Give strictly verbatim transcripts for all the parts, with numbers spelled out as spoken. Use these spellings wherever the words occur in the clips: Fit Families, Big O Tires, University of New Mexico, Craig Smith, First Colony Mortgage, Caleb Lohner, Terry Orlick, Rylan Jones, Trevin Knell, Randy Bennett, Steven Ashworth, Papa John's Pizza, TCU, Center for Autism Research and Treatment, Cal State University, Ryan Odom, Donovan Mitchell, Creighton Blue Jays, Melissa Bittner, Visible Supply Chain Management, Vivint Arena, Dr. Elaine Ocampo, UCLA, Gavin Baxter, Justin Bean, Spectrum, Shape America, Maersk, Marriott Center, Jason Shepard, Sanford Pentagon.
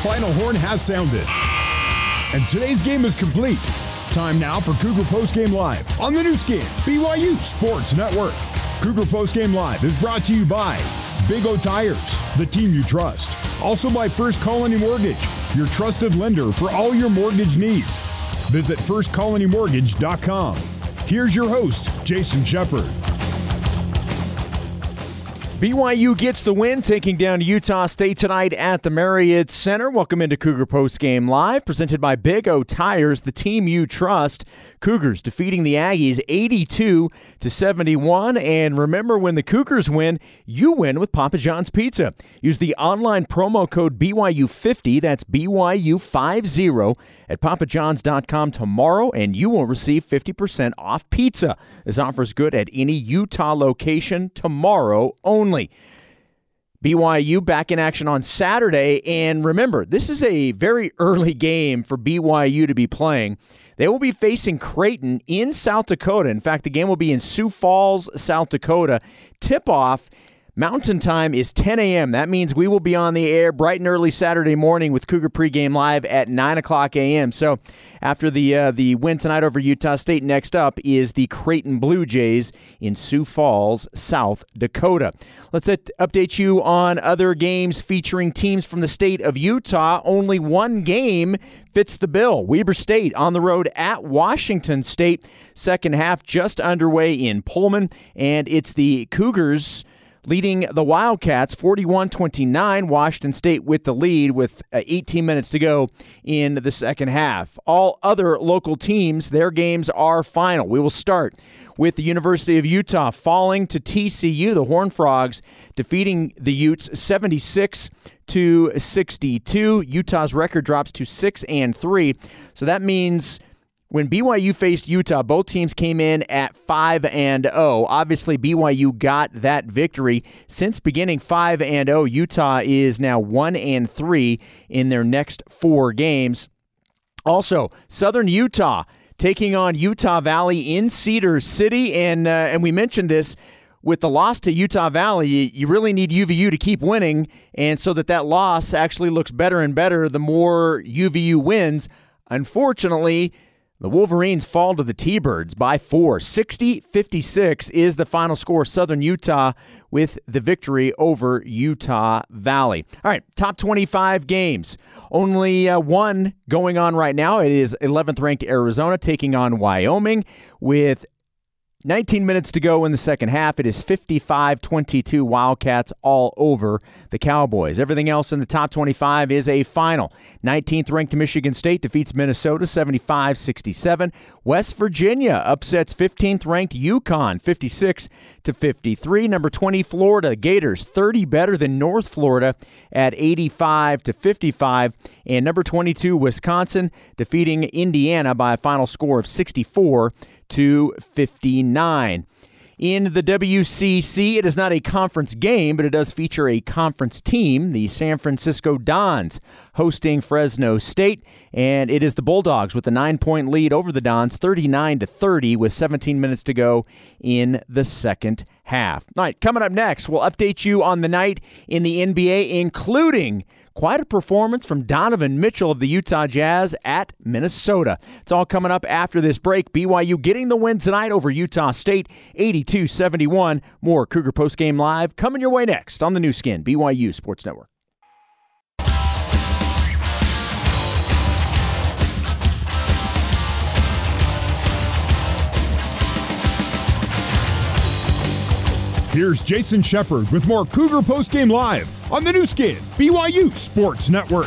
final horn has sounded. And today's game is complete. Time now for Cougar Postgame Live on the Nu Skin B Y U Sports Network. Cougar Postgame Live is brought to you by Big O Tires, the team you trust. Also by First Colony Mortgage, your trusted lender for all your mortgage needs. Visit first colony mortgage dot com. Here's your host, Jason Shepard. B Y U gets the win, taking down Utah State tonight at the Marriott Center. Welcome into Cougar Postgame Live, presented by Big O Tires, the team you trust. Cougars defeating the Aggies eighty-two to seventy-one. And remember, when the Cougars win, you win with Papa John's Pizza. Use the online promo code B Y U fifty, that's B Y U fifty, at papa johns dot com tomorrow, and you will receive fifty percent off pizza. This offer is good at any Utah location tomorrow only. B Y U back in action on Saturday, and remember, this is a very early game for B Y U to be playing. They will be facing Creighton in South Dakota. In fact, the game will be in Sioux Falls, South Dakota. Tip-off Mountain Time is ten a.m. That means we will be on the air bright and early Saturday morning with Cougar Pregame Live at nine o'clock a.m. So after the uh, the win tonight over Utah State, next up is the Creighton Blue Jays in Sioux Falls, South Dakota. Let's at- update you on other games featuring teams from the state of Utah. Only one game fits the bill. Weber State on the road at Washington State. Second half just underway in Pullman, and it's the Cougars leading the Wildcats forty-one twenty-nine, Washington State with the lead with eighteen minutes to go in the second half. All other local teams, their games are final. We will start with the University of Utah falling to T C U. The Horned Frogs defeating the Utes seventy-six to sixty-two. Utah's record drops to six and three, so that means when B Y U faced Utah, both teams came in at five and oh. Obviously, B Y U got that victory. Since beginning five and oh, Utah is now one and three in their next four games. Also, Southern Utah taking on Utah Valley in Cedar City, and uh, and we mentioned this. With the loss to Utah Valley, you really need U V U to keep winning, and so that that loss actually looks better and better the more U V U wins. Unfortunately, the Wolverines fall to the T-Birds by four. sixty fifty-six is the final score. Southern Utah with the victory over Utah Valley. All right, top twenty-five games. Only uh, one going on right now. It is eleventh-ranked Arizona taking on Wyoming with nineteen minutes to go in the second half. It is fifty-five twenty-two Wildcats all over the Cowboys. Everything else in the top twenty-five is a final. nineteenth-ranked Michigan State defeats Minnesota seventy-five sixty-seven. West Virginia upsets fifteenth-ranked UConn fifty-six to fifty-three. Number twenty, Florida Gators, thirty better than North Florida at eighty-five to fifty-five. And number twenty-two, Wisconsin defeating Indiana by a final score of sixty-four to fifty-nine. In the W C C, it is not a conference game, but it does feature a conference team, the San Francisco Dons, hosting Fresno State, and it is the Bulldogs with a nine-point lead over the Dons, thirty-nine to thirty, with seventeen minutes to go in the second half. All right, coming up next, we'll update you on the night in the N B A, including quite a performance from Donovan Mitchell of the Utah Jazz at Minnesota. It's all coming up after this break. B Y U getting the win tonight over Utah State, eighty-two seventy-one. More Cougar Postgame Live coming your way next on the Nu Skin B Y U Sports Network. Here's Jason Shepard with more Cougar Postgame Live on the Nu Skin B Y U Sports Network.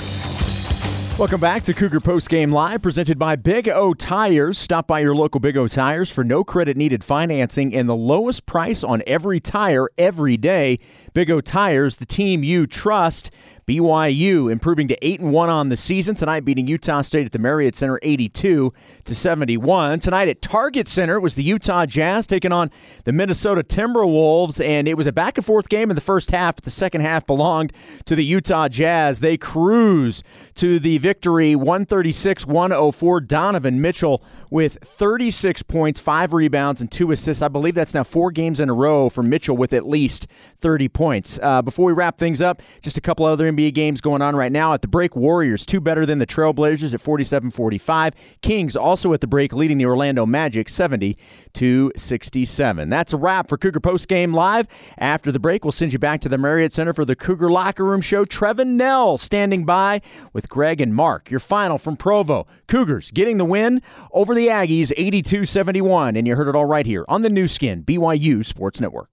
Welcome back to Cougar Postgame Live, presented by Big O Tires. Stop by your local Big O Tires for no credit needed financing and the lowest price on every tire every day. Big O Tires, the team you trust. B Y U improving to eight and one on the season tonight, beating Utah State at the Marriott Center eighty-two to seventy-one. Tonight at Target Center, it was the Utah Jazz taking on the Minnesota Timberwolves, and it was a back-and-forth game in the first half, but the second half belonged to the Utah Jazz. They cruise to the victory one thirty-six one oh four. Donovan Mitchell with thirty-six points, five rebounds, and two assists. I believe that's now four games in a row for Mitchell with at least thirty points. Uh, before we wrap things up, just a couple other N B A games going on right now. At the break, Warriors, two better than the Trailblazers at forty-seven forty-five. Kings also at the break, leading the Orlando Magic seventy to sixty-seven. That's a wrap for Cougar Post Game Live. After the break, we'll send you back to the Marriott Center for the Cougar Locker Room Show. Trevin Knell standing by with Greg and Mark. Your final from Provo. Cougars getting the win over the Aggies eighty-two seventy-one. And you heard it all right here on the Nu Skin B Y U Sports Network.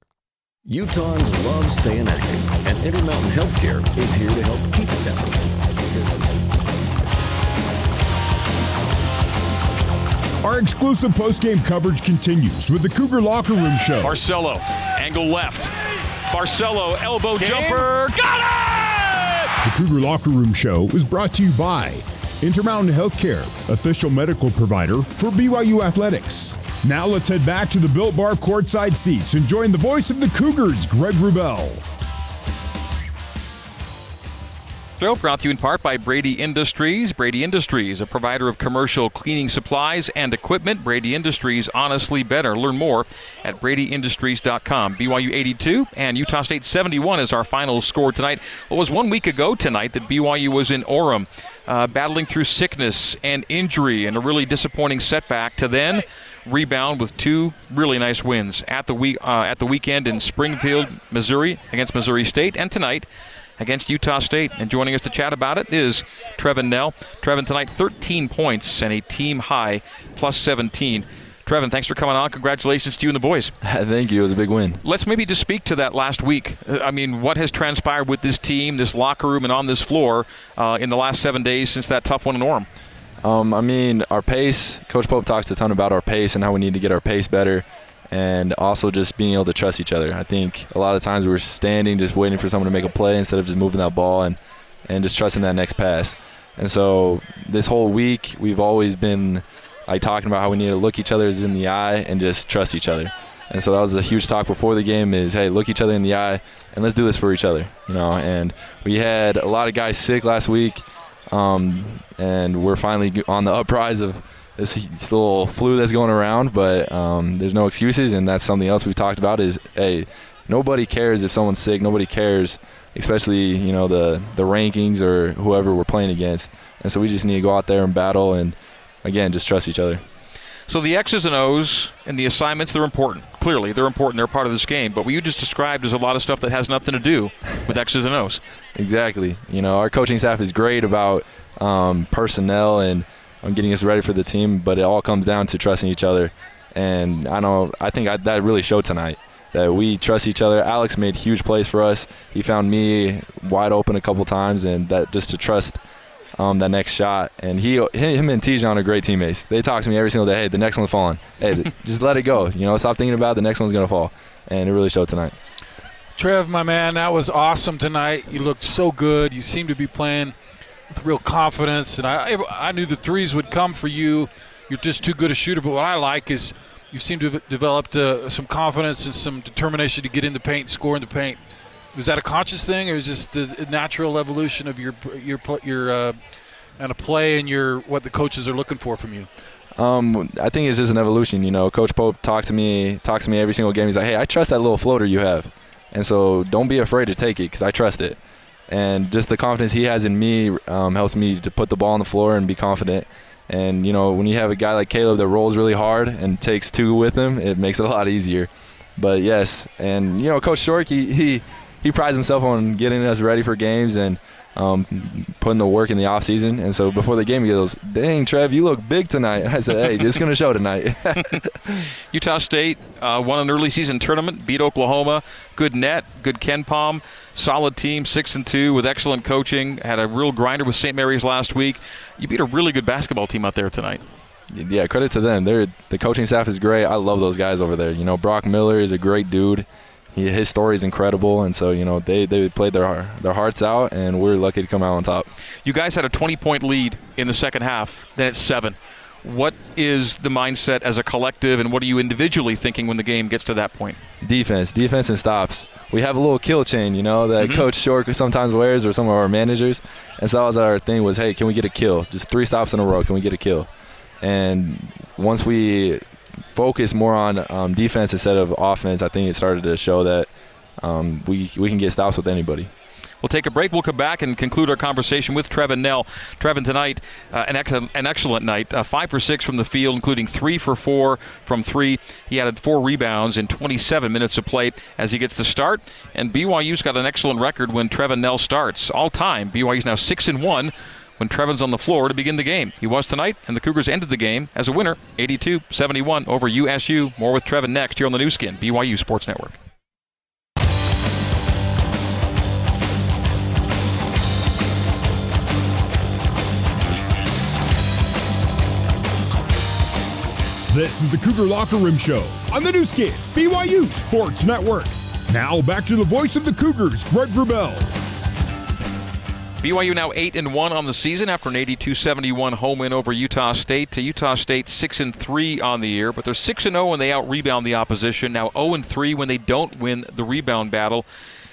Utahns love staying active, and Intermountain Healthcare is here to help keep it that way. Our exclusive post-game coverage continues with the Cougar Locker Room Show. Barcelo, angle left. Barcelo, elbow Game. jumper. Got it! The Cougar Locker Room Show is brought to you by Intermountain Healthcare, official medical provider for B Y U Athletics. Now let's head back to the Built Bar courtside seats and join the voice of the Cougars, Greg Wrubel. Show brought to you in part by Brady Industries. Brady Industries, a provider of commercial cleaning supplies and equipment. Brady Industries, honestly better. Learn more at brady industries dot com. B Y U eighty-two and Utah State seventy-one is our final score tonight. Well, it was one week ago tonight that B Y U was in Orem, uh, battling through sickness and injury and a really disappointing setback to then rebound with two really nice wins at the, week, uh, at the weekend in Springfield, Missouri, against Missouri State, and tonight against Utah State. And joining us to chat about it is Trevin Knell. Trevin, tonight thirteen points and a team-high plus seventeen. Trevin, thanks for coming on. Congratulations to you and the boys. Thank you. It was a big win. Let's maybe just speak to that last week. I mean, what has transpired with this team, this locker room, and on this floor uh, in the last seven days since that tough one in Orem? Um, I mean, our pace. Coach Pope talks a ton about our pace and how we need to get our pace better, and also just being able to trust each other. I think a lot of times we were standing just waiting for someone to make a play instead of just moving that ball and, and just trusting that next pass. And so this whole week we've always been like talking about how we need to look each other in the eye and just trust each other. And so that was a huge talk before the game is, hey, look each other in the eye and let's do this for each other. You know, and we had a lot of guys sick last week, um, and we're finally on the uprise of this little flu that's going around, but um, there's no excuses, and that's something else we've talked about is, hey, nobody cares if someone's sick. Nobody cares, especially, you know, the, the rankings or whoever we're playing against. And so we just need to go out there and battle and, again, just trust each other. So the X's and O's and the assignments, they're important. Clearly, they're important. They're part of this game. But what you just described is a lot of stuff that has nothing to do with X's and O's. Exactly. You know, our coaching staff is great about um, personnel and – I'm getting us ready for the team, but it all comes down to trusting each other. And I know I think I, that really showed tonight that we trust each other. Alex made huge plays for us. He found me wide open a couple times, and that just to trust um, that next shot. And he, him and Tijon are great teammates. They talk to me every single day, hey, the next one's falling. Hey, just let it go. You know, stop thinking about it. The next one's going to fall. And it really showed tonight. Trev, my man, that was awesome tonight. You looked so good. You seemed to be playing with real confidence, and I I knew the threes would come for you. You're just too good a shooter, but what I like is you seem to have developed uh, some confidence and some determination to get in the paint and score in the paint. Was that a conscious thing, or is just the natural evolution of your your your uh, and a play and your what the coaches are looking for from you? Um, I think it's just an evolution. You know, Coach Pope talks to me talks to me every single game. He's like, hey, I trust that little floater you have, and so don't be afraid to take it because I trust it. And just the confidence he has in me um, helps me to put the ball on the floor and be confident. And, you know, when you have a guy like Caleb that rolls really hard and takes two with him, it makes it a lot easier. But, yes, and, you know, Coach Shork, he he, he prides himself on getting us ready for games and um, putting the work in the offseason. And so before the game, he goes, dang, Trev, you look big tonight. And I said, hey, it's going to show tonight. Utah State uh, won an early season tournament, beat Oklahoma. Good net, good Ken Pom. Solid team, six and two with excellent coaching. Had a real grinder with Saint Mary's last week. You beat a really good basketball team out there tonight. Yeah, credit to them. They're, the coaching staff is great. I love those guys over there. You know, Brock Miller is a great dude. He, his story is incredible. And so, you know, they, they played their their hearts out, and we're lucky to come out on top. You guys had a twenty-point lead in the second half, then it's seven. What is the mindset as a collective, and what are you individually thinking when the game gets to that point? Defense. Defense and stops. We have a little kill chain, you know, that mm-hmm. Coach Shork sometimes wears or some of our managers. And so that was our thing was, hey, can we get a kill? Just three stops in a row. Can we get a kill? And once we focus more on um, defense instead of offense, I think it started to show that um, we we can get stops with anybody. We'll take a break. We'll come back and conclude our conversation with Trevin Knell. Trevin, tonight, uh, an, ex- an excellent night. Uh, five for six from the field, including three for four from three. He added four rebounds in twenty-seven minutes of play as he gets the start. And B Y U's got an excellent record when Trevin Knell starts. All time, B Y U's now six and one when Trevin's on the floor to begin the game. He was tonight, and the Cougars ended the game as a winner, eighty-two seventy-one over U S U. More with Trevin next here on the Nu Skin, B Y U Sports Network. This is the Cougar Locker Room Show on the Nu Skin, B Y U Sports Network. Now back to the voice of the Cougars, Greg Wrubel. B Y U now eight and one on the season after an eighty-two seventy-one home win over Utah State. To Utah State six and three on the year, but they're six and oh when they out-rebound the opposition. Now oh and three when they don't win the rebound battle.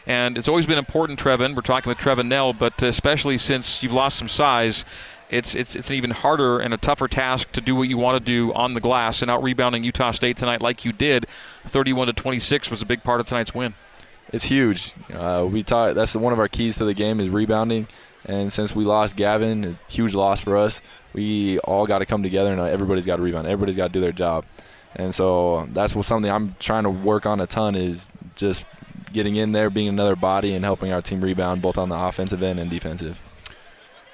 And it's always been important, Trevin. We're talking with Trevin Knell, but especially since you've lost some size, it's it's it's an even harder and a tougher task to do what you want to do on the glass. And out-rebounding Utah State tonight like you did, thirty-one to twenty-six, was a big part of tonight's win. It's huge. Uh, we taught, that's one of our keys to the game is rebounding. And since we lost Gavin, a huge loss for us, we all got to come together and everybody's got to rebound. Everybody's got to do their job. And so that's what, something I'm trying to work on a ton is just getting in there, being another body, and helping our team rebound both on the offensive end and defensive.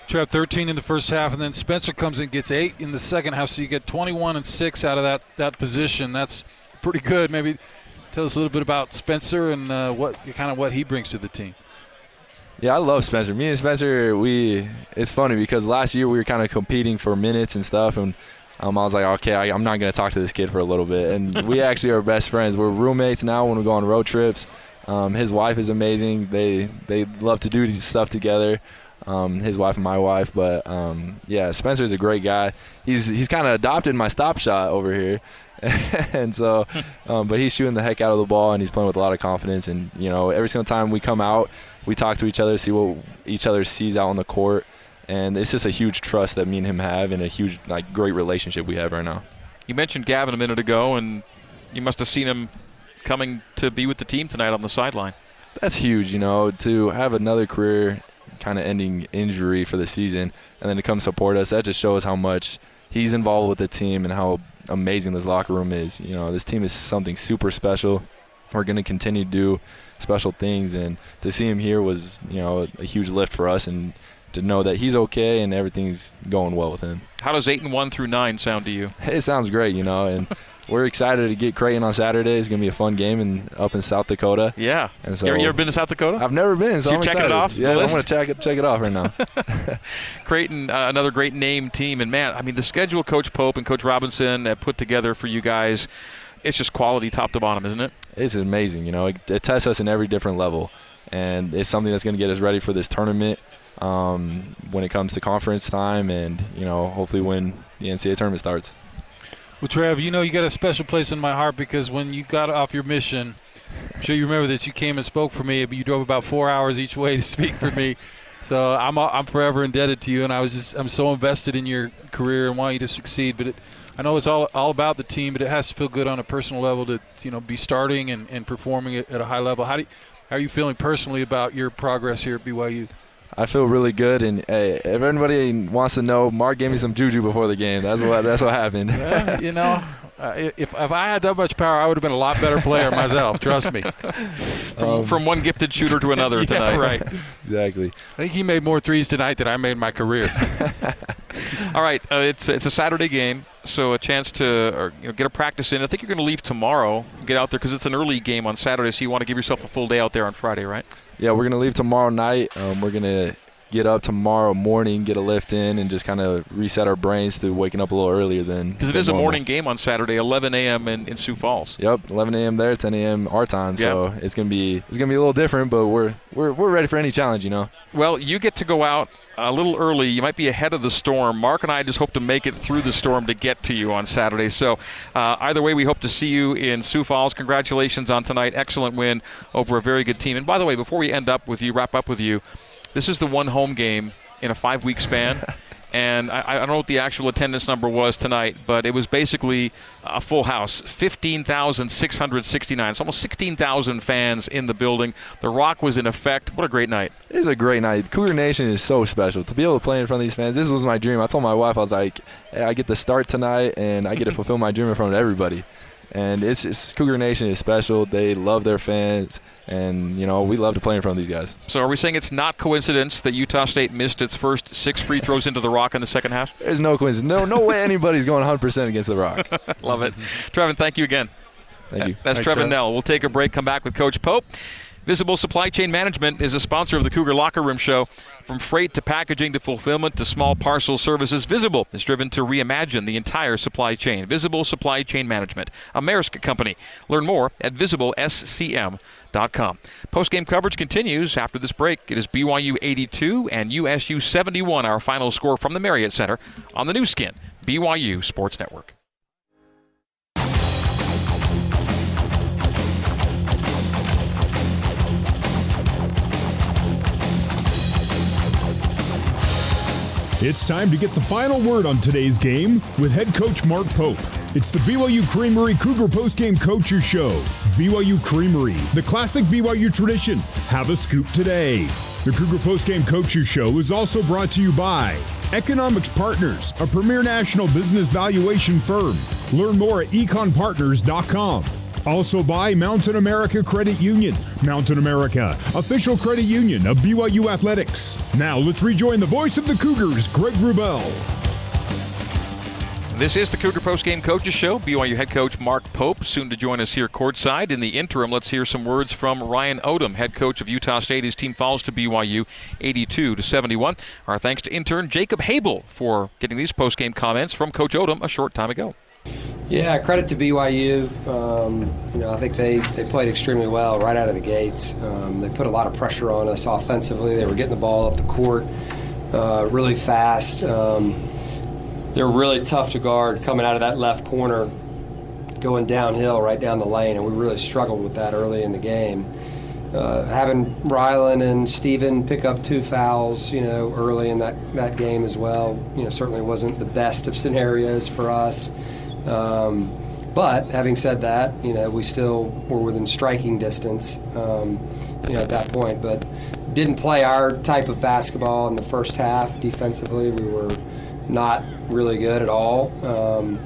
Trev, thirteen in the first half, and then Spencer comes in and gets eight in the second half. So you get twenty-one and six out of that, that position. That's pretty good. Maybe tell us a little bit about Spencer and uh, what kind of what he brings to the team. Yeah, I love Spencer. Me and Spencer, we it's funny because last year we were kind of competing for minutes and stuff, and um, I was like, okay, I, I'm not going to talk to this kid for a little bit. And we actually are best friends. We're roommates now when we go on road trips. Um, his wife is amazing. They they love to do stuff together. Um, his wife and my wife, but um, yeah, Spencer's a great guy. He's he's kind of adopted my stop shot over here. and so um, but he's shooting the heck out of the ball, and he's playing with a lot of confidence. And you know, every single time we come out, we talk to each other, see what each other sees out on the court, and it's just a huge trust that me and him have, and a huge, like, great relationship we have right now. You mentioned Gavin a minute ago, and you must have seen him coming to be with the team tonight on the sideline. That's huge, you know, to have another career kind of ending injury for the season and then to come support us. That just shows how much he's involved with the team and how amazing this locker room is. You know, this team is something super special. We're going to continue to do special things, and to see him here was, you know, a huge lift for us, and to know that he's okay and everything's going well with him. How does eight and one through nine sound to you? It sounds great, you know, and we're excited to get Creighton on Saturday. It's going to be a fun game in, up in South Dakota. Yeah. And so, you, ever, you ever been to South Dakota? I've never been, so, so I'm excited. You're checking it off? Yeah, I'm going to check it, check it off right now. Creighton, uh, another great name team. And, man, I mean, the schedule Coach Pope and Coach Robinson have put together for you guys, it's just quality top to bottom, isn't it? It's amazing. You know, it, it tests us in every different level, and it's something that's going to get us ready for this tournament um, when it comes to conference time and, you know, hopefully when the N C double A tournament starts. Well, Trev, you know you got a special place in my heart because when you got off your mission, I'm sure you remember this, you came and spoke for me, but you drove about four hours each way to speak for me. So I'm I'm forever indebted to you, and I was just I'm so invested in your career and want you to succeed. But it, I know it's all all about the team, but it has to feel good on a personal level to, you know, be starting and, and performing at, at a high level. How do you, how are you feeling personally about your progress here at B Y U? I feel really good, and hey, if anybody wants to know, Mark gave me some juju before the game. That's what that's what happened. Well, you know, uh, if if I had that much power, I would have been a lot better player myself. Trust me. From, um, from one gifted shooter to another yeah, tonight. Right. Exactly. I think he made more threes tonight than I made in my career. All right, uh, it's it's a Saturday game, so a chance to or, you know, get a practice in. I think you're going to leave tomorrow, get out there because it's an early game on Saturday, so you want to give yourself a full day out there on Friday, right? Yeah, we're going to leave tomorrow night. Um, we're going to get up tomorrow morning, get a lift in, and just kind of reset our brains to waking up a little earlier than Because it than is normal. A morning game on Saturday, eleven a.m. in, in Sioux Falls. Yep, eleven a.m. there, ten a.m. our time. Yep. So it's going to be it's going to be a little different, but we're we're we're ready for any challenge, you know. Well, you get to go out a little early. You might be ahead of the storm. Mark and I just hope to make it through the storm to get to you on Saturday. So uh, either way, we hope to see you in Sioux Falls. Congratulations on tonight. Excellent win over a very good team. And by the way, before we end up with you, wrap up with you, this is the one home game in a five-week span And I, I don't know what the actual attendance number was tonight, but it was basically a full house, fifteen thousand six hundred sixty-nine. So almost sixteen thousand fans in the building. The Rock was in effect. What a great night. It is a great night. Cougar Nation is so special. To be able to play in front of these fans, this was my dream. I told my wife, I was like, hey, I get to start tonight, and I get to fulfill my dream in front of everybody. And it's, it's Cougar Nation is special. They love their fans. And, you know, we love to play in front of these guys. So are we saying it's not coincidence that Utah State missed its first six free throws into the Rock in the second half? There's no coincidence. No no way anybody's going one hundred percent against the Rock. Love it. Trevin, thank you again. Thank you. That's Trevin Knell. We'll take a break, come back with Coach Pope. Visible Supply Chain Management is a sponsor of the Cougar Locker Room Show. From freight to packaging to fulfillment to small parcel services, Visible is driven to reimagine the entire supply chain. Visible Supply Chain Management, a Maersk company. Learn more at visible s c m dot com. Post-game coverage continues after this break. It is B Y U eighty-two and U S U seventy-one, our final score from the Marriott Center on the Nu Skin, B Y U Sports Network. It's time to get the final word on today's game with head coach Mark Pope. It's the B Y U Creamery Cougar Postgame Coaches Show. B Y U Creamery, the classic B Y U tradition. Have a scoop today. The Cougar Postgame Coaches Show is also brought to you by Economics Partners, a premier national business valuation firm. Learn more at econ partners dot com. Also by Mountain America Credit Union. Mountain America, official credit union of B Y U Athletics. Now let's rejoin the voice of the Cougars, Greg Wrubel. This is the Cougar Postgame Coaches Show. B Y U head coach Mark Pope soon to join us here courtside. In the interim, let's hear some words from Ryan Odom, head coach of Utah State. His team falls to B Y U eighty-two to seventy-one. Our thanks to intern Jacob Habel for getting these postgame comments from Coach Odom a short time ago. Yeah, credit to B Y U. Um, you know, I think they, they played extremely well right out of the gates. Um, they put a lot of pressure on us offensively. They were getting the ball up the court uh, really fast. Um, they're really tough to guard coming out of that left corner, going downhill right down the lane, and we really struggled with that early in the game. Uh, having Rylan and Steven pick up two fouls, you know, early in that, that game as well, you know, certainly wasn't the best of scenarios for us. Um, but having said that, you know, we still were within striking distance, um, you know, at that point. But didn't play our type of basketball in the first half defensively. We were not really good at all. Um,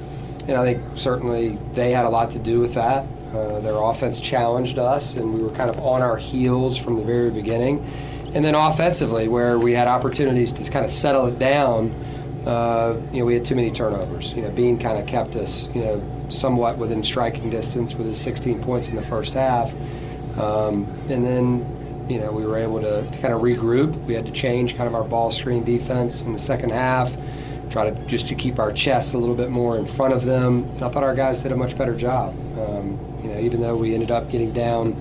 and I think certainly they had a lot to do with that. Uh, their offense challenged us, and we were kind of on our heels from the very beginning. And then offensively, where we had opportunities to kind of settle it down, uh, you know, we had too many turnovers. You know, Bean kind of kept us, you know, somewhat within striking distance with his sixteen points in the first half. Um, and then, you know, we were able to, to kind of regroup. We had to change kind of our ball screen defense in the second half, try to just to keep our chest a little bit more in front of them. And I thought our guys did a much better job. Um, You know, even though we ended up getting down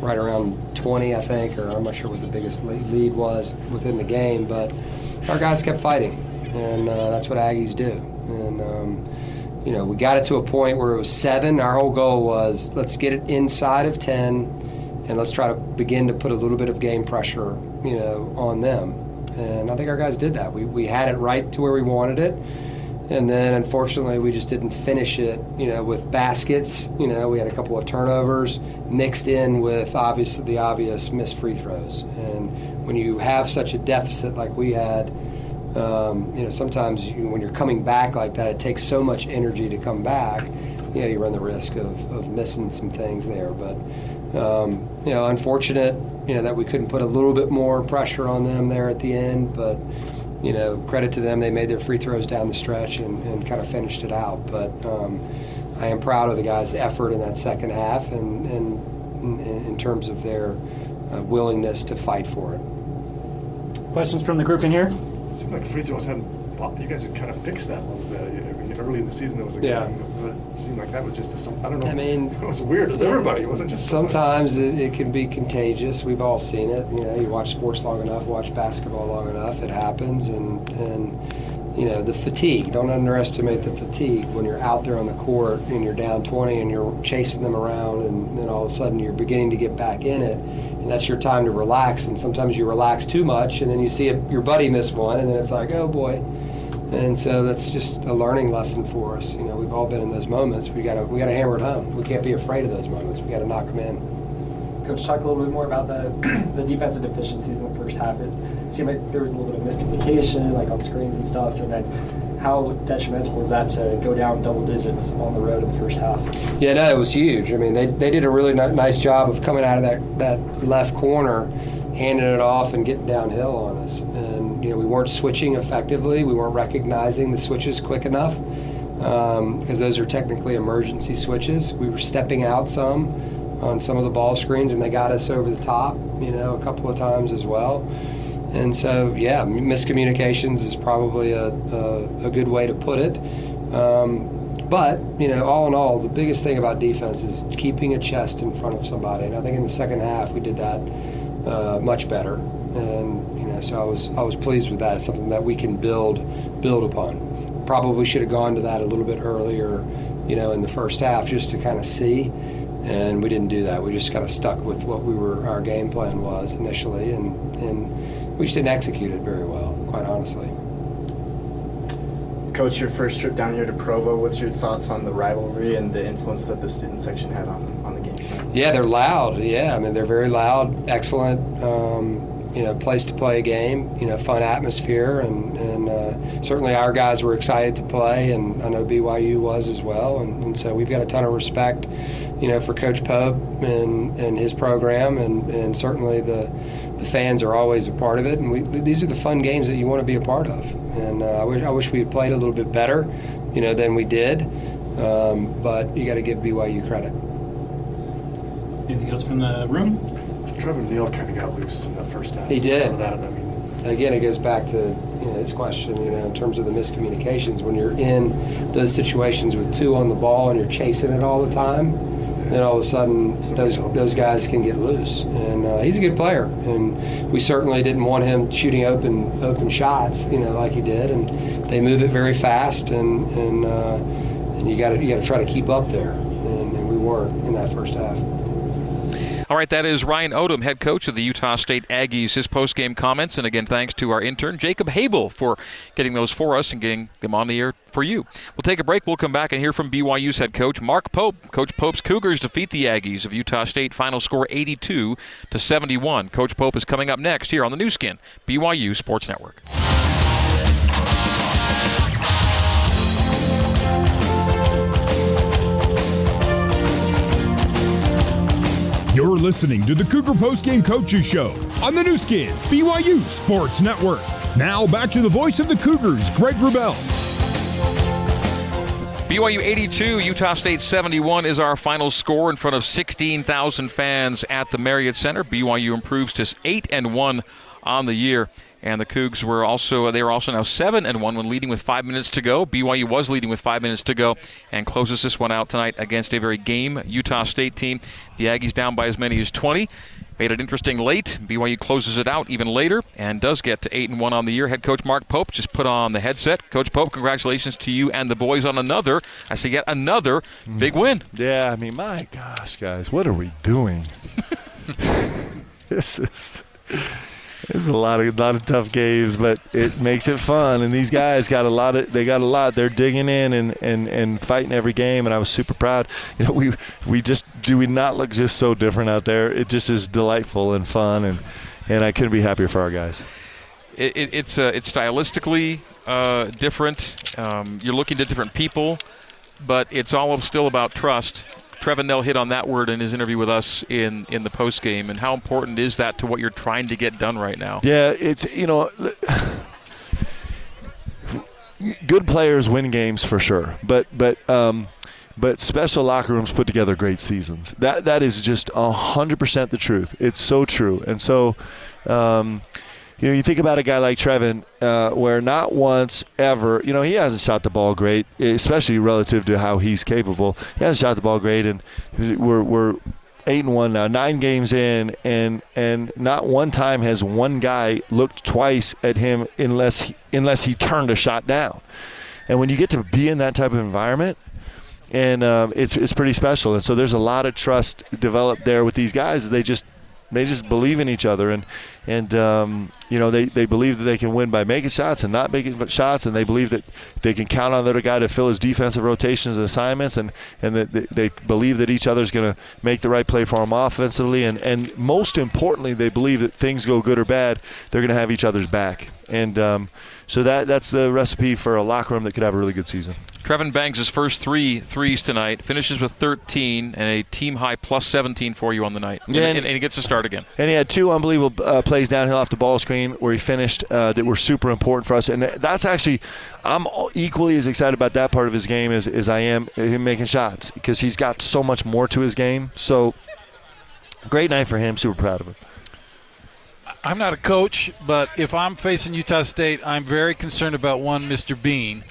right around twenty, I think, or I'm not sure what the biggest lead was within the game, but our guys kept fighting, and uh, that's what Aggies do. And, um, you know, we got it to a point where it was seven. Our whole goal was let's get it inside of ten, and let's try to begin to put a little bit of game pressure, you know, on them. And I think our guys did that. We we had it right to where we wanted it. And then, unfortunately, we just didn't finish it, you know, with baskets. You know, we had a couple of turnovers mixed in with obviously the obvious missed free throws. And when you have such a deficit like we had, um, you know, sometimes you, when you're coming back like that, it takes so much energy to come back. You know, you run the risk of, of missing some things there. But, um, you know, unfortunate, you know, that we couldn't put a little bit more pressure on them there at the end. But, you know, credit to them. They made their free throws down the stretch and, and kind of finished it out. But um, I am proud of the guys' effort in that second half and, and, and in terms of their uh, willingness to fight for it. Questions from the group in here? It seemed like free throws hadn't – you guys had kind of fixed that a little bit. I mean, early in the season there was a yeah. game, but it seemed like that was just a – I don't know. I mean – it was weird. It was everybody. It wasn't just – sometimes it, it can be contagious. We've all seen it. You know, you watch sports long enough, watch basketball long enough, it happens. And, and you know, the fatigue. Don't underestimate the fatigue when you're out there on the court and you're down twenty and you're chasing them around and then all of a sudden you're beginning to get back in it. And that's your time to relax. And sometimes you relax too much and then you see a, your buddy miss one and then it's like, oh, boy. And so that's just a learning lesson for us. You know, we've all been in those moments. We gotta we gotta hammer it home. We can't be afraid of those moments. We gotta knock them in. Coach, talk a little bit more about the the defensive deficiencies in the first half. It seemed like there was a little bit of miscommunication, like on screens and stuff, and then how detrimental is that to go down double digits on the road in the first half? Yeah, no, it was huge. I mean, they they did a really nice job of coming out of that, that left corner, handing it off and getting downhill on us. And, you know, we weren't switching effectively. We weren't recognizing the switches quick enough um, because those are technically emergency switches. We were stepping out some on some of the ball screens, and they got us over the top, you know, a couple of times as well. And so, yeah, miscommunications is probably a, a, a good way to put it. Um, but, you know, all in all, the biggest thing about defense is keeping a chest in front of somebody. And I think in the second half we did that uh, much better. And, you know, so I was I was pleased with that. It's something that we can build build upon. Probably should have gone to that a little bit earlier, you know, in the first half just to kind of see. And we didn't do that. We just kind of stuck with what we were our game plan was initially. And, and we just didn't execute it very well, quite honestly. Coach, your first trip down here to Provo, what's your thoughts on the rivalry and the influence that the student section had on, on the game plan? Yeah, they're loud. Yeah, I mean, they're very loud, excellent, um, you know, place to play a game, you know, fun atmosphere. And, and uh, certainly our guys were excited to play, and I know B Y U was as well. And, and so we've got a ton of respect, you know, for Coach Pope and, and his program, and, and certainly the the fans are always a part of it. And we, these are the fun games that you want to be a part of. And uh, I, wish, I wish we had played a little bit better, you know, than we did. Um, but you got to give B Y U credit. Anything else from the room? Trevin Knell kind of got loose in the first half. He did. Of that. I mean, again, it goes back to, you know, his question, you know, in terms of the miscommunications. When you're in those situations with two on the ball and you're chasing it all the time, then all of a sudden those those guys can get loose. And uh, he's a good player, and we certainly didn't want him shooting open open shots, you know, like he did. And they move it very fast, and and uh, and you got to you got to try to keep up there, and, and we weren't in that first half. All right, that is Ryan Odom, head coach of the Utah State Aggies. His postgame comments, and again, thanks to our intern, Jacob Habel, for getting those for us and getting them on the air for you. We'll take a break. We'll come back and hear from B Y U's head coach, Mark Pope. Coach Pope's Cougars defeat the Aggies of Utah State. Final score eighty-two to seventy-one. Coach Pope is coming up next here on the Nu Skin, B Y U Sports Network. You're listening to the Cougar Postgame Coaches Show on the Nu Skin, B Y U Sports Network. Now back to the voice of the Cougars, Greg Wrubell. B Y U eighty-two, Utah State seventy-one is our final score in front of sixteen thousand fans at the Marriott Center. B Y U improves to eight and one on the year. And the Cougs were also, they were also now seven and one when leading with five minutes to go. B Y U was leading with five minutes to go and closes this one out tonight against a very game Utah State team. The Aggies down by as many as twenty. Made it interesting late. B Y U closes it out even later and does get to eight and one on the year. Head coach Mark Pope just put on the headset. Coach Pope, congratulations to you and the boys on another, I say yet another, big win. Yeah, I mean, my gosh, guys, what are we doing? This is... It's a lot of lot of tough games, but it makes it fun. And these guys got a lot of they got a lot. They're digging in and, and, and fighting every game. And I was super proud. You know, we we just do we not look just so different out there. It just is delightful and fun, and, and I couldn't be happier for our guys. It, it, it's uh, it's stylistically uh, different. Um, you're looking to different people, but it's all still about trust. Trevin Knell hit on that word in his interview with us in, in the postgame, and how important is that to what you're trying to get done right now? Yeah, it's, you know, good players win games for sure, but but um, but special locker rooms put together great seasons. That that is just one hundred percent the truth. It's so true. And so, um, you know, you think about a guy like Trevin, uh, where not once ever, you know, he hasn't shot the ball great, especially relative to how he's capable. He hasn't shot the ball great, and we're we're eight and one now, nine games in, and and not one time has one guy looked twice at him unless he, unless he turned a shot down. And when you get to be in that type of environment, and um, it's it's pretty special. And so there's a lot of trust developed there with these guys. They just They just believe in each other, and and um, you know, they, they believe that they can win by making shots and not making shots, and they believe that they can count on the other guy to fill his defensive rotations and assignments, and and that they believe that each other's going to make the right play for them offensively, and and most importantly, they believe that things go good or bad, they're going to have each other's back, and um, so that that's the recipe for a locker room that could have a really good season. Trevin bangs his first three threes tonight, finishes with thirteen, and a team-high plus seventeen for you on the night. Yeah, and, and, and he gets to start again. And he had two unbelievable uh, plays downhill off the ball screen where he finished uh, that were super important for us. And that's actually – I'm equally as excited about that part of his game as, as I am him making shots, because he's got so much more to his game. So, great night for him. Super proud of him. I'm not a coach, but if I'm facing Utah State, I'm very concerned about one Mister Bean.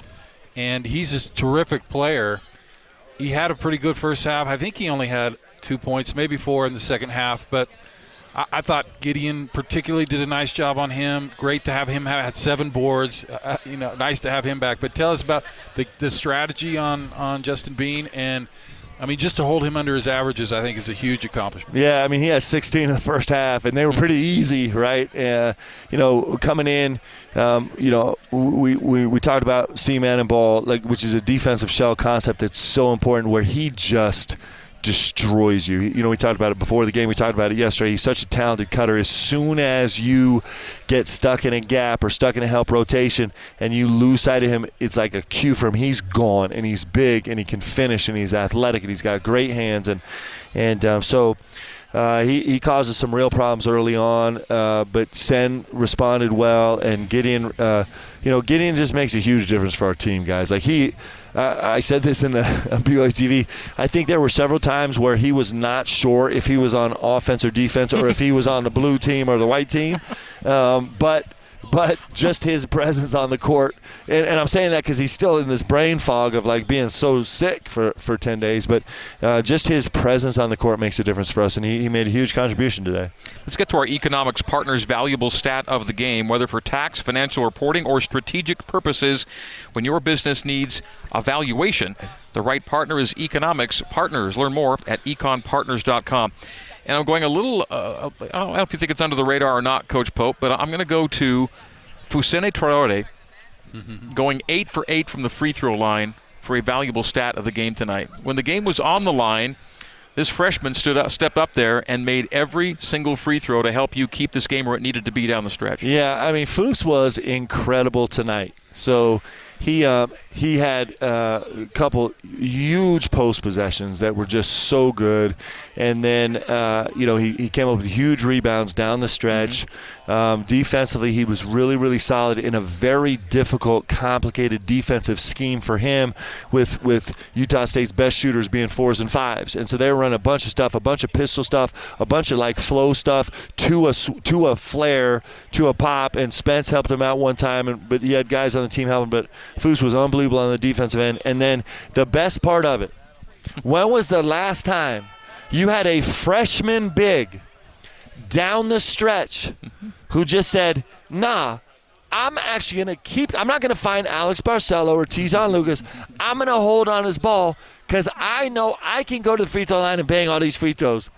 And he's a terrific player. He had a pretty good first half. I think he only had two points, maybe four in the second half. But I, I thought Gideon particularly did a nice job on him. Great to have him have had seven boards. Uh, you know, nice to have him back. But tell us about the, the strategy on, on Justin Bean, and I mean, just to hold him under his averages, I think, is a huge accomplishment. Yeah, I mean, he had sixteen in the first half, and they were pretty easy, right? Uh, you know, coming in, um, you know, we, we, we talked about C-man and ball, like, which is a defensive shell concept that's so important, where he just destroys you. You know, we talked about it before the game. We talked about it yesterday. He's such a talented cutter. As soon as you get stuck in a gap or stuck in a help rotation and you lose sight of him, it's like a cue for him. He's gone, and he's big, and he can finish, and he's athletic, and he's got great hands. And and um, so uh, he, he causes some real problems early on, uh, but Sen responded well, and Gideon, uh, you know, Gideon just makes a huge difference for our team, guys. Like, he – I said this in a, a B Y U T V. I think there were several times where he was not sure if he was on offense or defense, or if he was on the blue team or the white team. Um, but but just his presence on the court, and, and I'm saying that because he's still in this brain fog of like being so sick for, for ten days. But uh, just his presence on the court makes a difference for us, and he, he made a huge contribution today. Let's get to our Economics Partners valuable stat of the game, whether for tax, financial reporting, or strategic purposes. When your business needs evaluation, the right partner is Economics Partners. Learn more at econ partners dot com. And I'm going a little, uh, I, don't, I don't know if you think it's under the radar or not, Coach Pope, but I'm going to go to Fousseyni Traoré, mm-hmm. going eight for eight from the free throw line for a valuable stat of the game tonight. When the game was on the line, this freshman stood up, stepped up there and made every single free throw to help you keep this game where it needed to be down the stretch. Yeah, I mean, Fouss was incredible tonight. So he uh, he had uh, a couple huge post possessions that were just so good, and then uh, you know he, he came up with huge rebounds down the stretch. Mm-hmm. Um, defensively, he was really really solid in a very difficult, complicated defensive scheme for him, with with Utah State's best shooters being fours and fives, and so they were running a bunch of stuff, a bunch of pistol stuff, a bunch of like flow stuff to a to a flare, to a pop, and Spence helped him out one time, and, but he had guys on the team helping, but Fouss was unbelievable on the defensive end. And then the best part of it, when was the last time you had a freshman big down the stretch who just said, nah, I'm actually going to keep – I'm not going to find Alex Barcelo or Tyson Lucas. I'm going to hold on his ball because I know I can go to the free throw line and bang all these free throws.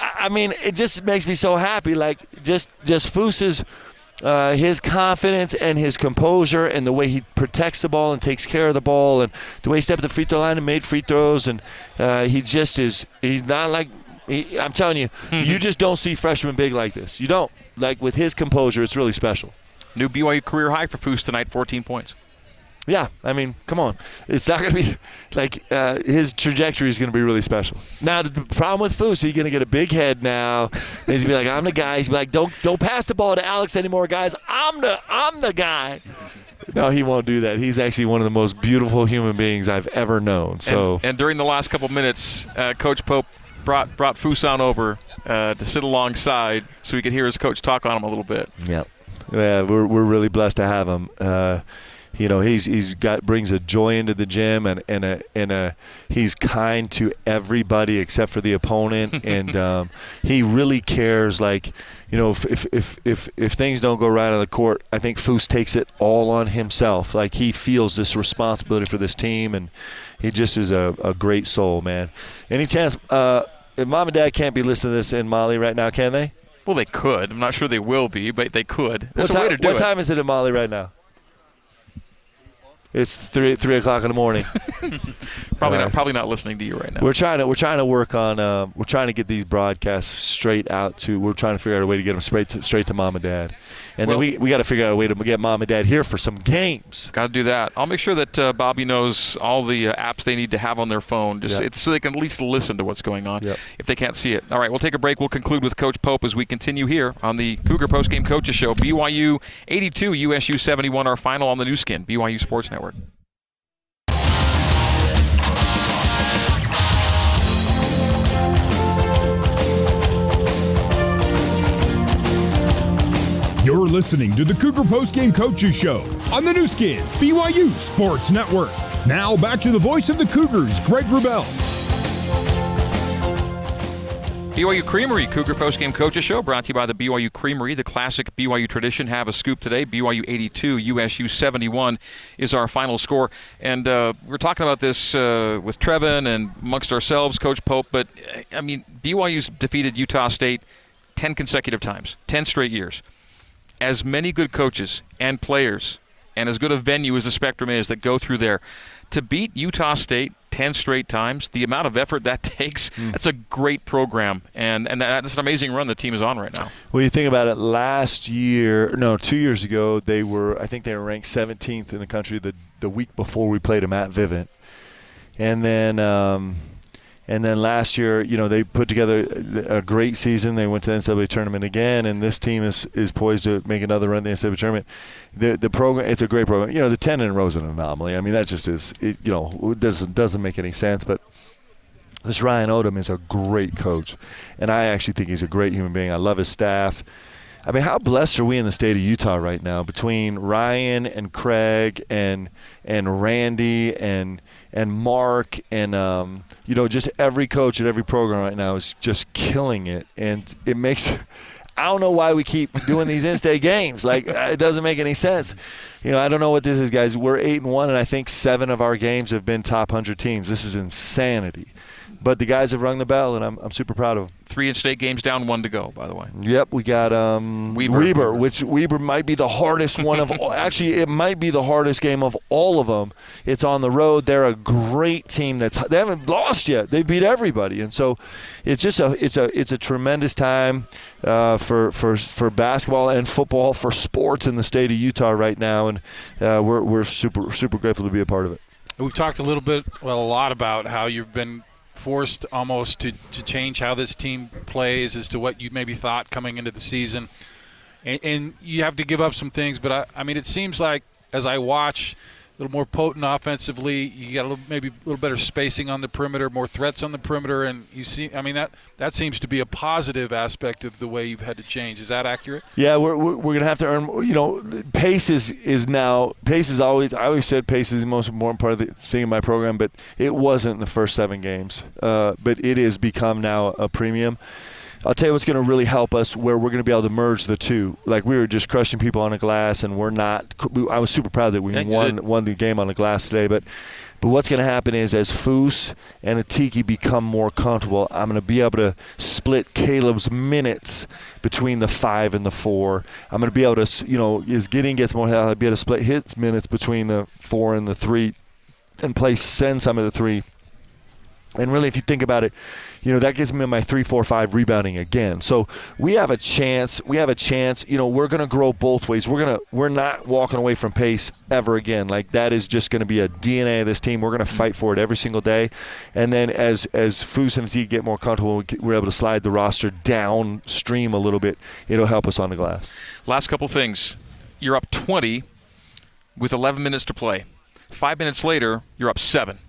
I mean, it just makes me so happy. Like, just, just Fouss's – Uh, his confidence and his composure and the way he protects the ball and takes care of the ball and the way he stepped at the free throw line and made free throws, and uh, he just is – he's not like he, – I'm telling you, mm-hmm. you just don't see freshman big like this. You don't. Like, with his composure, it's really special. New B Y U career high for Fouss tonight, fourteen points. Yeah, I mean, come on. It's not going to be – like, uh, his trajectory is going to be really special. Now, the problem with Fouss, he's going to get a big head now. He's going to be like, I'm the guy. He's going to be like, don't don't pass the ball to Alex anymore, guys. I'm the I'm the guy. No, he won't do that. He's actually one of the most beautiful human beings I've ever known. So, And, and during the last couple minutes, uh, Coach Pope brought, brought Fouss on over uh, to sit alongside so we could hear his coach talk on him a little bit. Yeah, yeah we're, we're really blessed to have him. Uh You know, he's he's got brings a joy into the gym, and and a and a he's kind to everybody except for the opponent, and um, he really cares. Like, you know, if if, if if if things don't go right on the court, I think Fouss takes it all on himself. Like, he feels this responsibility for this team, and he just is a, a great soul, man. Any chance? Uh, if mom and dad can't be listening to this in Mali right now, can they? Well, they could. I'm not sure they will be, but they could. There's what a way to do what it. What time is it in Mali right now? It's three three o'clock in the morning. probably right. not. Probably not listening to you right now. We're trying to we're trying to work on uh, we're trying to get these broadcasts straight out to. We're trying to figure out a way to get them straight to, straight to mom and dad, and well, then we we got to figure out a way to get mom and dad here for some games. Got to do that. I'll make sure that uh, Bobby knows all the uh, apps they need to have on their phone, just yep. it's so they can at least listen to what's going on yep. if they can't see it. All right, we'll take a break. We'll conclude with Coach Pope as we continue here on the Cougar Postgame Coaches Show. B Y U eighty-two, U S U seventy-one. Our final on the Nu Skin B Y U Sports Network. You're listening to the Cougar Postgame Coaches Show on the Nu Skin B Y U Sports Network. Now back to the voice of the Cougars, Greg Wrubell. B Y U Creamery, Cougar Postgame Coaches Show, brought to you by the B Y U Creamery, the classic B Y U tradition. Have a scoop today. B Y U eighty-two, U S U seventy-one is our final score. And uh, we're talking about this uh, with Trevin and amongst ourselves, Coach Pope, but, I mean, B Y U's defeated Utah State ten consecutive times, ten straight years. As many good coaches and players and as good a venue as the Spectrum is that go through there, to beat Utah State ten straight times, the amount of effort that takes, mm. that's a great program. And, and that, that's an amazing run the team is on right now. Well, you think about it, last year, no, two years ago, they were, I think they were ranked seventeenth in the country the, the week before we played them at Vivint. And then um, and then last year, you know, they put together a great season. They went to the N C double A tournament again, and this team is, is poised to make another run at the N C double A tournament. The the program, it's a great program. You know, the ten in a row is an anomaly. I mean, that just is, it, you know, it doesn't doesn't make any sense. But this Ryan Odom is a great coach, and I actually think he's a great human being. I love his staff. I mean, how blessed are we in the state of Utah right now between Ryan and Craig and and Randy and and Mark and, um, you know, just every coach at every program right now is just killing it. And it makes – I don't know why we keep doing these in-state games. Like, it doesn't make any sense. You know, I don't know what this is, guys. We're eight and one, and I think seven of our games have been top one hundred teams. This is insanity. But the guys have rung the bell, and I'm I'm super proud of them. Three in-state games down, one to go, by the way. Yep, we got um, Weber. Weber, which Weber might be the hardest one of all. Actually, it might be the hardest game of all of them. It's on the road. They're a great team. That's they haven't lost yet. They beat everybody, and so it's just a it's a it's a tremendous time uh, for for for basketball and football, for sports in the state of Utah right now, and uh, we're we're super super grateful to be a part of it. We've talked a little bit, well, a lot about how you've been forced almost to, to change how this team plays as to what you maybe thought coming into the season. And, and you have to give up some things, but I, I mean, it seems like as I watch, a little more potent offensively, you got a little, maybe a little better spacing on the perimeter, more threats on the perimeter, and you see, I mean, that, that seems to be a positive aspect of the way you've had to change. Is that accurate? Yeah, we're we're, we're going to have to earn, you know, pace is, is now, pace is always, I always said pace is the most important part of the thing in my program, but it wasn't in the first seven games, uh, but it has become now a premium. I'll tell you what's going to really help us, where we're going to be able to merge the two. Like, we were just crushing people on a glass, and we're not – I was super proud that we Thank won won the game on a glass today. But but what's going to happen is as Foose and Atiki become more comfortable, I'm going to be able to split Caleb's minutes between the five and the four. I'm going to be able to – you know, as Gideon gets more help, I'll be able to split his minutes between the four and the three and play send some of the three. And really, if you think about it, you know, that gives me my three, four, five rebounding again. So we have a chance. We have a chance. You know, we're going to grow both ways. We're gonna. We're not walking away from pace ever again. Like, that is just going to be a D N A of this team. We're going to fight for it every single day. And then as as Foose and Z get more comfortable, we're able to slide the roster downstream a little bit. It'll help us on the glass. Last couple things. You're up twenty with eleven minutes to play. Five minutes later, you're up seven.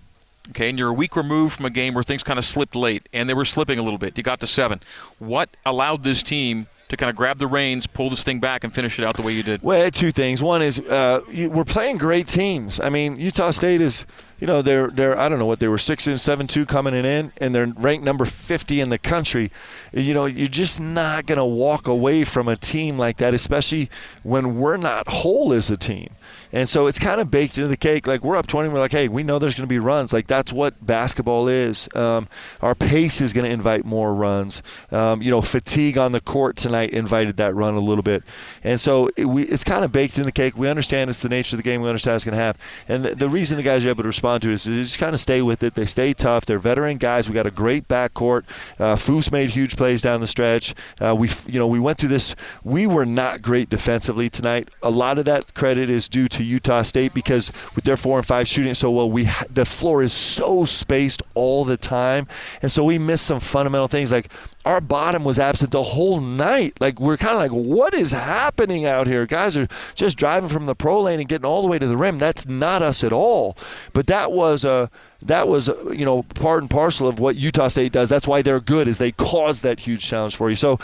Okay, and you're a week removed from a game where things kind of slipped late, and they were slipping a little bit. You got to seven. What allowed this team to kind of grab the reins, pull this thing back, and finish it out the way you did? Well, two things. One is uh, we're playing great teams. I mean, Utah State is – you know, they're they're I don't know what they were six and seven two coming in, and they're ranked number fifty in the country. You know, you're just not gonna walk away from a team like that, especially when we're not whole as a team. And so it's kind of baked into the cake. Like, we're up twenty, we're like, hey, we know there's going to be runs. Like, that's what basketball is. Um, our pace is going to invite more runs. Um, you know, fatigue on the court tonight invited that run a little bit. And so it, we, it's kind of baked in the cake. We understand it's the nature of the game. We understand it's going to happen. And the, the reason the guys are able to respond to it is they just kind of stay with it. They stay tough. They're veteran guys. We got a great backcourt. Uh, Foose made huge plays down the stretch. Uh, we, you know, we went through this. We were not great defensively tonight. A lot of that credit is due to to Utah State, because with their four and five shooting so well, we the floor is so spaced all the time, and so we missed some fundamental things. Like, our bottom was absent the whole night. Like, we're kind of like, what is happening out here? Guys are just driving from the pro lane and getting all the way to the rim. That's not us at all. But that was a That was, you know, part and parcel of what Utah State does. That's why they're good, is they cause that huge challenge for you. So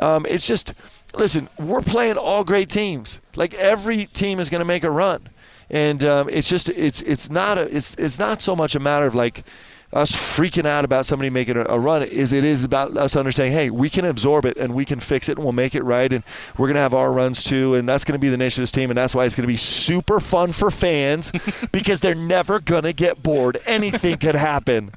um, it's just, listen, we're playing all great teams. Like, every team is going to make a run, and um, it's just it's it's not a it's it's not so much a matter of like us freaking out about somebody making a, a run, is it is about us understanding, hey, we can absorb it and we can fix it and we'll make it right, and we're going to have our runs too, and that's going to be the nature of this team, and that's why it's going to be super fun for fans because they're never going to get bored. Anything could happen.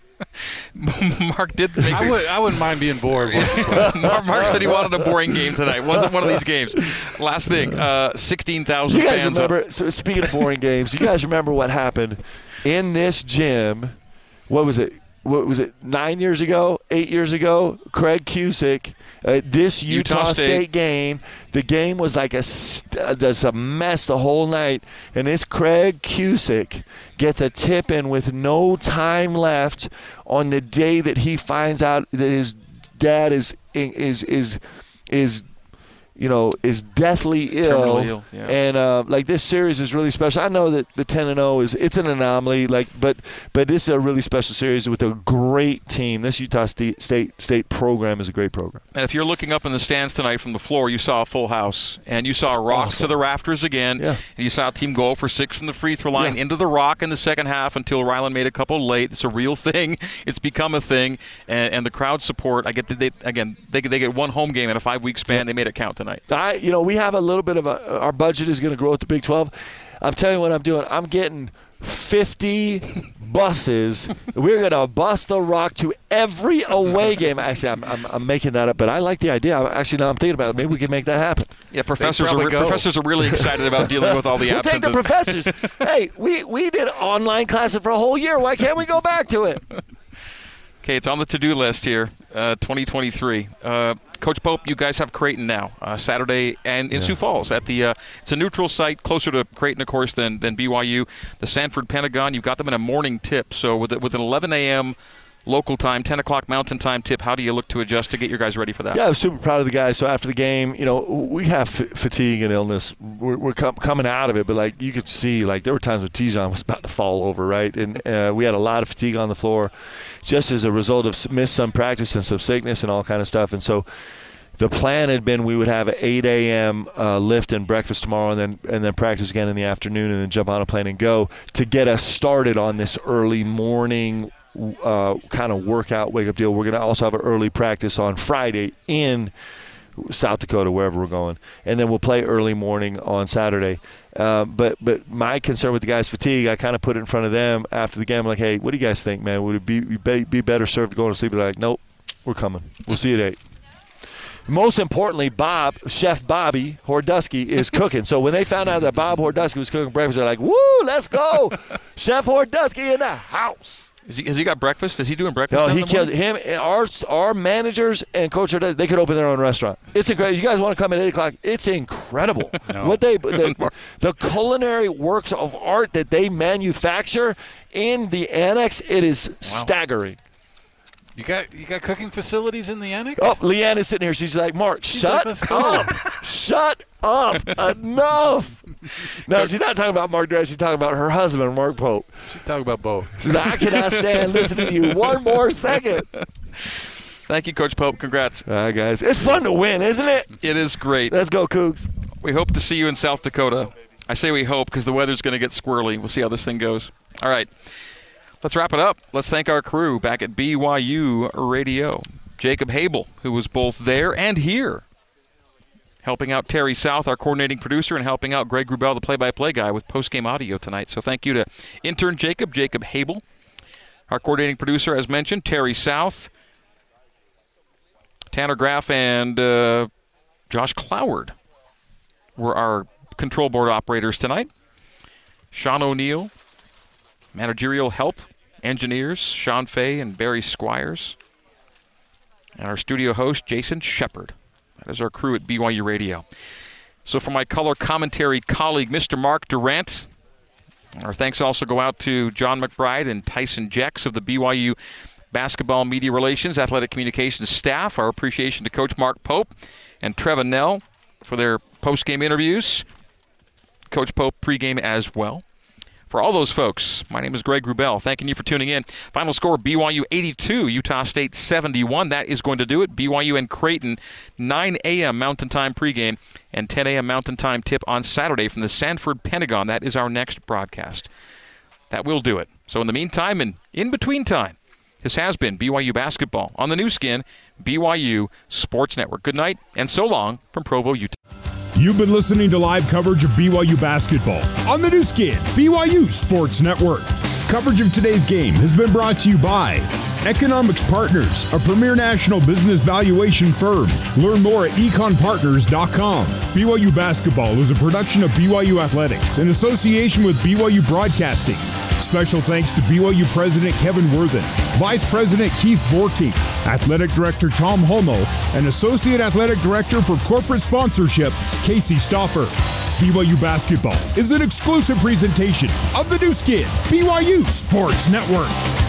Mark did make I, would, I wouldn't mind being bored. Mark, Mark said he wanted a boring game tonight. It wasn't one of these games. Last thing, uh, sixteen thousand fans. You guys remember, so speaking of boring games, you guys remember what happened in this gym. What was it? What was it? Nine years ago, eight years ago, Craig Cusick, uh, this Utah, Utah State. State game, the game was like a, st- a mess the whole night, and this Craig Cusick gets a tip in with no time left on the day that he finds out that his dad is is is is. you know, is deathly ill, ill yeah. and uh, like, this series is really special. I know that the ten and oh is, it's an anomaly, like, but but this is a really special series with a great team. This Utah State State, State program is a great program. And if you're looking up in the stands tonight from the floor, you saw a full house, and you saw That's rocks awesome. to the rafters again, yeah. and you saw a team go for six from the free throw line yeah. into the rock in the second half until Rylan made a couple late. It's a real thing. It's become a thing, and, and the crowd support. I get the, they again they they get one home game in a five week span. Yeah. They made it count tonight. I, you know, we have a little bit of a, our budget is going to grow with the Big twelve. I'm telling you what I'm doing. I'm getting fifty buses. We're going to bus the rock to every away game. Actually, I'm, I'm, I'm making that up, but I like the idea. I'm, actually, now I'm thinking about it. Maybe we can make that happen. Yeah, professors are re- professors are really excited about dealing with all the absences. We'll take the professors. Hey, we, we did online classes for a whole year. Why can't we go back to it? Okay, it's on the to-do list here, uh, twenty twenty-three. Uh, Coach Pope, you guys have Creighton now, uh, Saturday and in yeah. Sioux Falls. At the uh, it's a neutral site, closer to Creighton, of course, than than B Y U. The Sanford Pentagon, you've got them in a morning tip. So with, with an eleven a.m. local time, ten o'clock Mountain time tip, how do you look to adjust to get your guys ready for that? Yeah, I'm super proud of the guys. So after the game, you know, we have f- fatigue and illness. We're, we're com- coming out of it, but, like, you could see, like, there were times when Tijon was about to fall over, right? And uh, we had a lot of fatigue on the floor just as a result of missed some practice and some sickness and all kind of stuff. And so the plan had been we would have an eight a.m. Uh, lift and breakfast tomorrow, and then and then practice again in the afternoon, and then jump on a plane and go to get us started on this early morning Uh, kind of workout, wake-up deal. We're going to also have an early practice on Friday in South Dakota, wherever we're going, and then we'll play early morning on Saturday. Uh, but but my concern with the guys' fatigue, I kind of put it in front of them after the game. I'm like, hey, what do you guys think, man? Would it be be, be better served going to sleep? They're like, nope, we're coming. We'll see you at eight. Most importantly, Bob, Chef Bobby Hordusky is cooking. So when they found out that Bob Hordusky was cooking breakfast, they're like, woo, let's go. Chef Hordusky in the house. Is he, has he got breakfast? Is he doing breakfast? No, he killed him. And our our managers and coach, they could open their own restaurant. It's incredible. You guys want to come at eight o'clock? It's incredible. No. What they the, the culinary works of art that they manufacture in the annex, it is wow. staggering. You got you got cooking facilities in the annex? Oh, Leanne is sitting here. She's like, Mark, She's shut like, up. shut up. Enough. No, she's not talking about Mark Dress. She's talking about her husband, Mark Pope. She's talking about both. She's like, I cannot stand listening to you one more second. Thank you, Coach Pope. Congrats. All right, guys. It's fun to win, isn't it? It is great. Let's go, Cougs. We hope to see you in South Dakota. I say we hope because the weather's going to get squirrely. We'll see how this thing goes. All right. Let's wrap it up. Let's thank our crew back at B Y U Radio. Jacob Habel, who was both there and here, helping out Terry South, our coordinating producer, and helping out Greg Grubel, the play-by-play guy, with post-game audio tonight. So thank you to intern Jacob, Jacob Habel, our coordinating producer, as mentioned, Terry South, Tanner Graff, and uh, Josh Cloward were our control board operators tonight. Sean O'Neill, managerial help, engineers, Sean Fay and Barry Squires, and our studio host, Jason Shepard. That is our crew at B Y U Radio. So for my color commentary colleague, Mister Mark Durant, our thanks also go out to John McBride and Tyson Jex of the B Y U Basketball Media Relations Athletic Communications staff. Our appreciation to Coach Mark Pope and Trevin Knell for their post-game interviews. Coach Pope pregame as well. For all those folks, my name is Greg Grubel, thanking you for tuning in. Final score, B Y U eighty-two, Utah State seventy-one. That is going to do it. B Y U and Creighton, nine a.m. Mountain Time pregame and ten a.m. Mountain Time tip on Saturday from the Sanford Pentagon. That is our next broadcast. That will do it. So in the meantime and in between time, this has been B Y U Basketball on the Nu Skin, B Y U Sports Network. Good night and so long from Provo, Utah. You've been listening to live coverage of B Y U basketball on the Nu Skin B Y U Sports Network. Coverage of today's game has been brought to you by Economics Partners, a premier national business valuation firm. Learn more at econ partners dot com. B Y U Basketball is a production of B Y U Athletics in association with B Y U Broadcasting. Special thanks to B Y U President Kevin Worthen, Vice President Keith Vorking, Athletic Director Tom Homo, and Associate Athletic Director for Corporate Sponsorship, Casey Stauffer. B Y U Basketball is an exclusive presentation of the Nu Skin B Y U Sports Network.